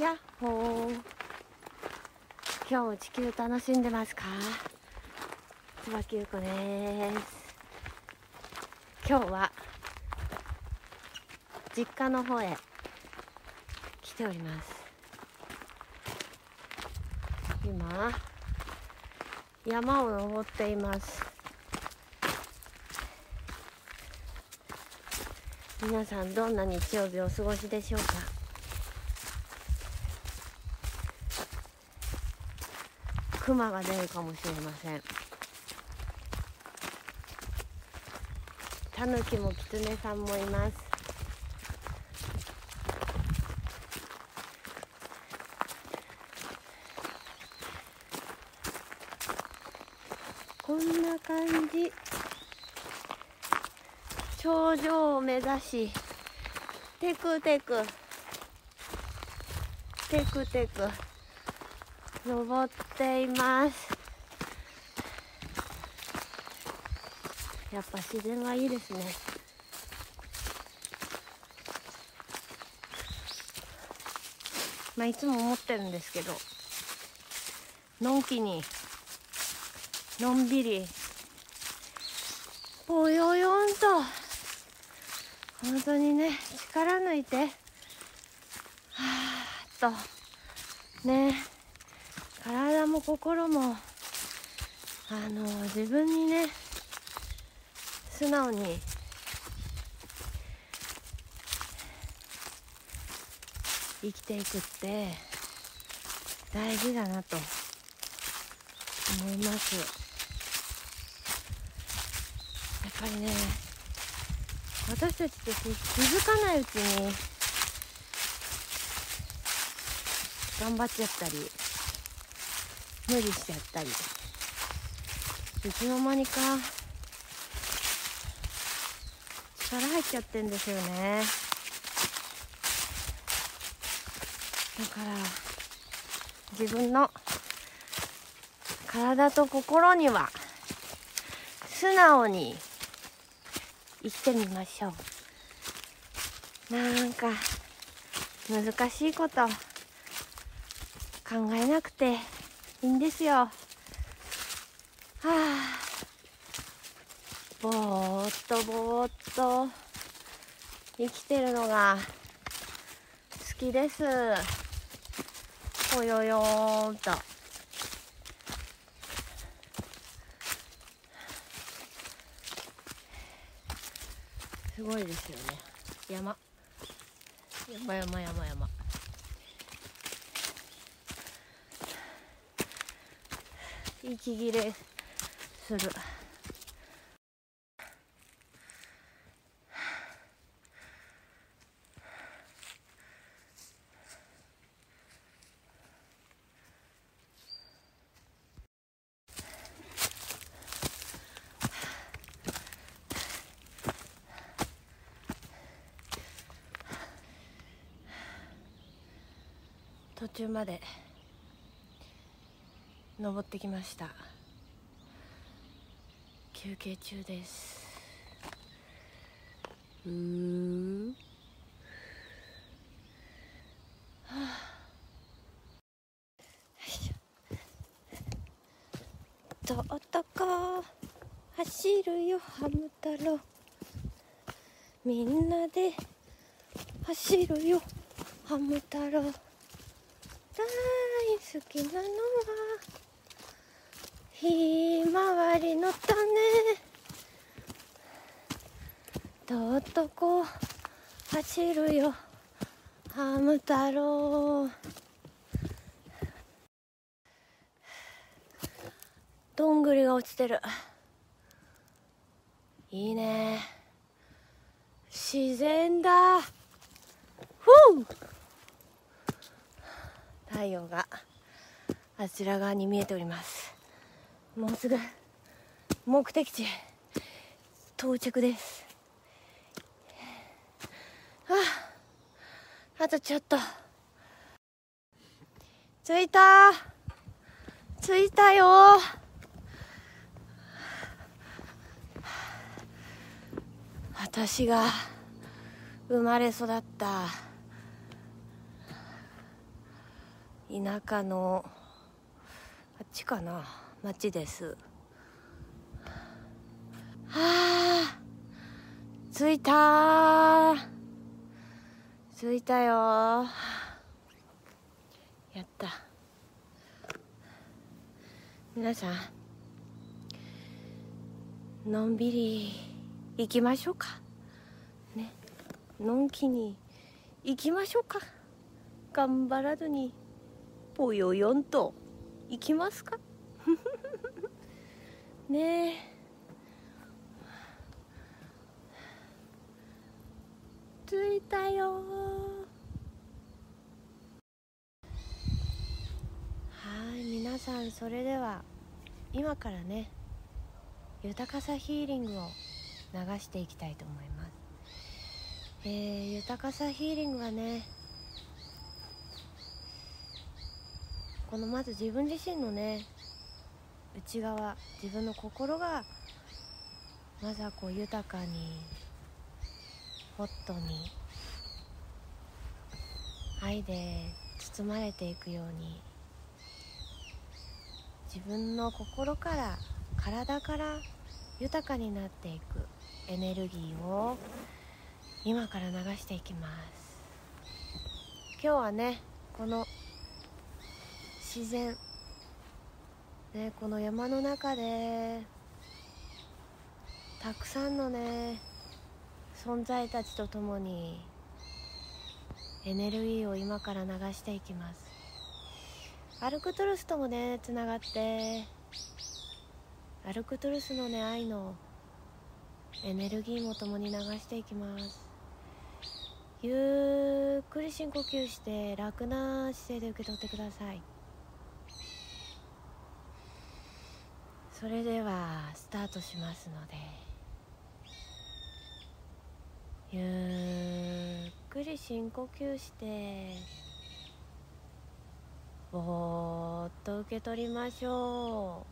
やっほー。今日も地球楽しんでますか？椿ゆうこです。今日は実家の方へ来ております。今山を登っています。皆さんどんな日曜日をお過ごしでしょうか？熊が出るかもしれません。タヌキもキツネさんもいます。こんな感じ。頂上を目指し、テクテクテクテク登っています。やっぱ自然はいいですね。まあいつも思ってるんですけど、のんきにのんびりぽよよんと本当にね、力抜いてはーっとね、体も心も自分にね、素直に生きていくって大事だなと思います。やっぱりね、私たちって気づかないうちに頑張っちゃったり無理しちゃったり、いつの間にか力入っちゃってんですよね。だから自分の体と心には素直に生きてみましょう。なんか難しいこと考えなくていいんですよ。はあ、ぼーっとぼーっと生きてるのが好きです。ぽよよーんとすごいですよね。山息切れする。途中まで登ってきました。休憩中です。と男走るよハム太郎、みんなで走るよハム太郎、大好きなのはひまわりの種と、男走るよハム太郎。どんぐりが落ちてる。いいね、自然だ。ふう、太陽があちら側に見えております。もうすぐ目的地到着です。あとちょっと。着いたよ。私が生まれ育った田舎のあっちかな町です。はー、着いたよー。やった。皆さんのんびり行きましょうかね、のんきに行きましょうか。頑張らずにぽよよんと行きますかねえ。着いたよー。はい、皆さん、それでは今からね、豊かさヒーリングを流していきたいと思います。豊かさヒーリングはね、このまず自分自身のね、内側、自分の心がまずはこう豊かに、ホットに、愛で包まれていくように、自分の心から体から豊かになっていくエネルギーを今から流していきます。今日はね、この自然、ね、この山の中でたくさんのね存在たちとともにエネルギーを今から流していきます。アルクトゥルスともねつながって、アルクトゥルスのね愛のエネルギーもともに流していきます。ゆっくり深呼吸して楽な姿勢で受け取ってください。それではスタートしますので、ゆっくり深呼吸してぼーっと受け取りましょう。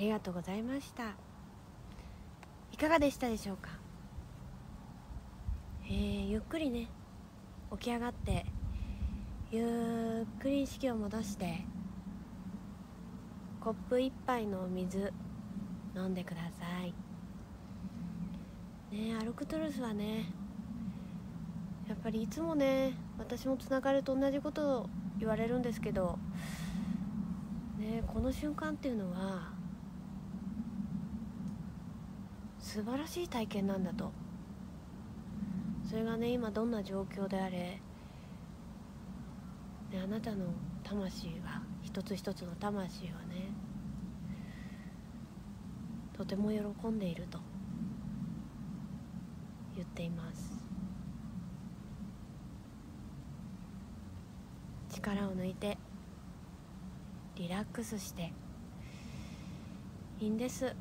りがとうございました。いかがでしたでしょうか。ゆっくりね起き上がってゆっくり意識を戻してコップ一杯の水飲んでくださいね。アルクトゥルスはねやっぱりいつもね私もつながると同じことを言われるんですけど、ね、この瞬間っていうのは素晴らしい体験なんだと。それがね今どんな状況であれ、ね、あなたの魂は一つ一つの魂はねとても喜んでいると言っています。力を抜いてリラックスしていいんです。は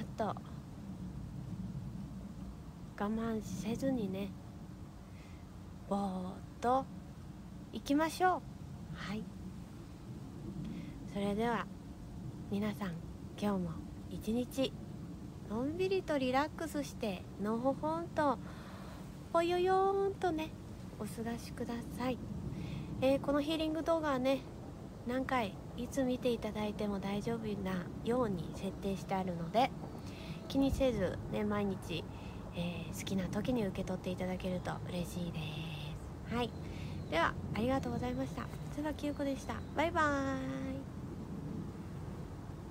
ーっと我慢せずにねぼーっといきましょう。はい、それでは皆さん今日も一日のんびりとリラックスしてのほほんとぽよよーんとねお過ごしください。このヒーリング動画はね何回いつ見ていただいても大丈夫なように設定してあるので気にせず、ね、毎日、好きな時に受け取っていただけると嬉しいです。はい、ではありがとうございました。津田清子でした。バイバーイ。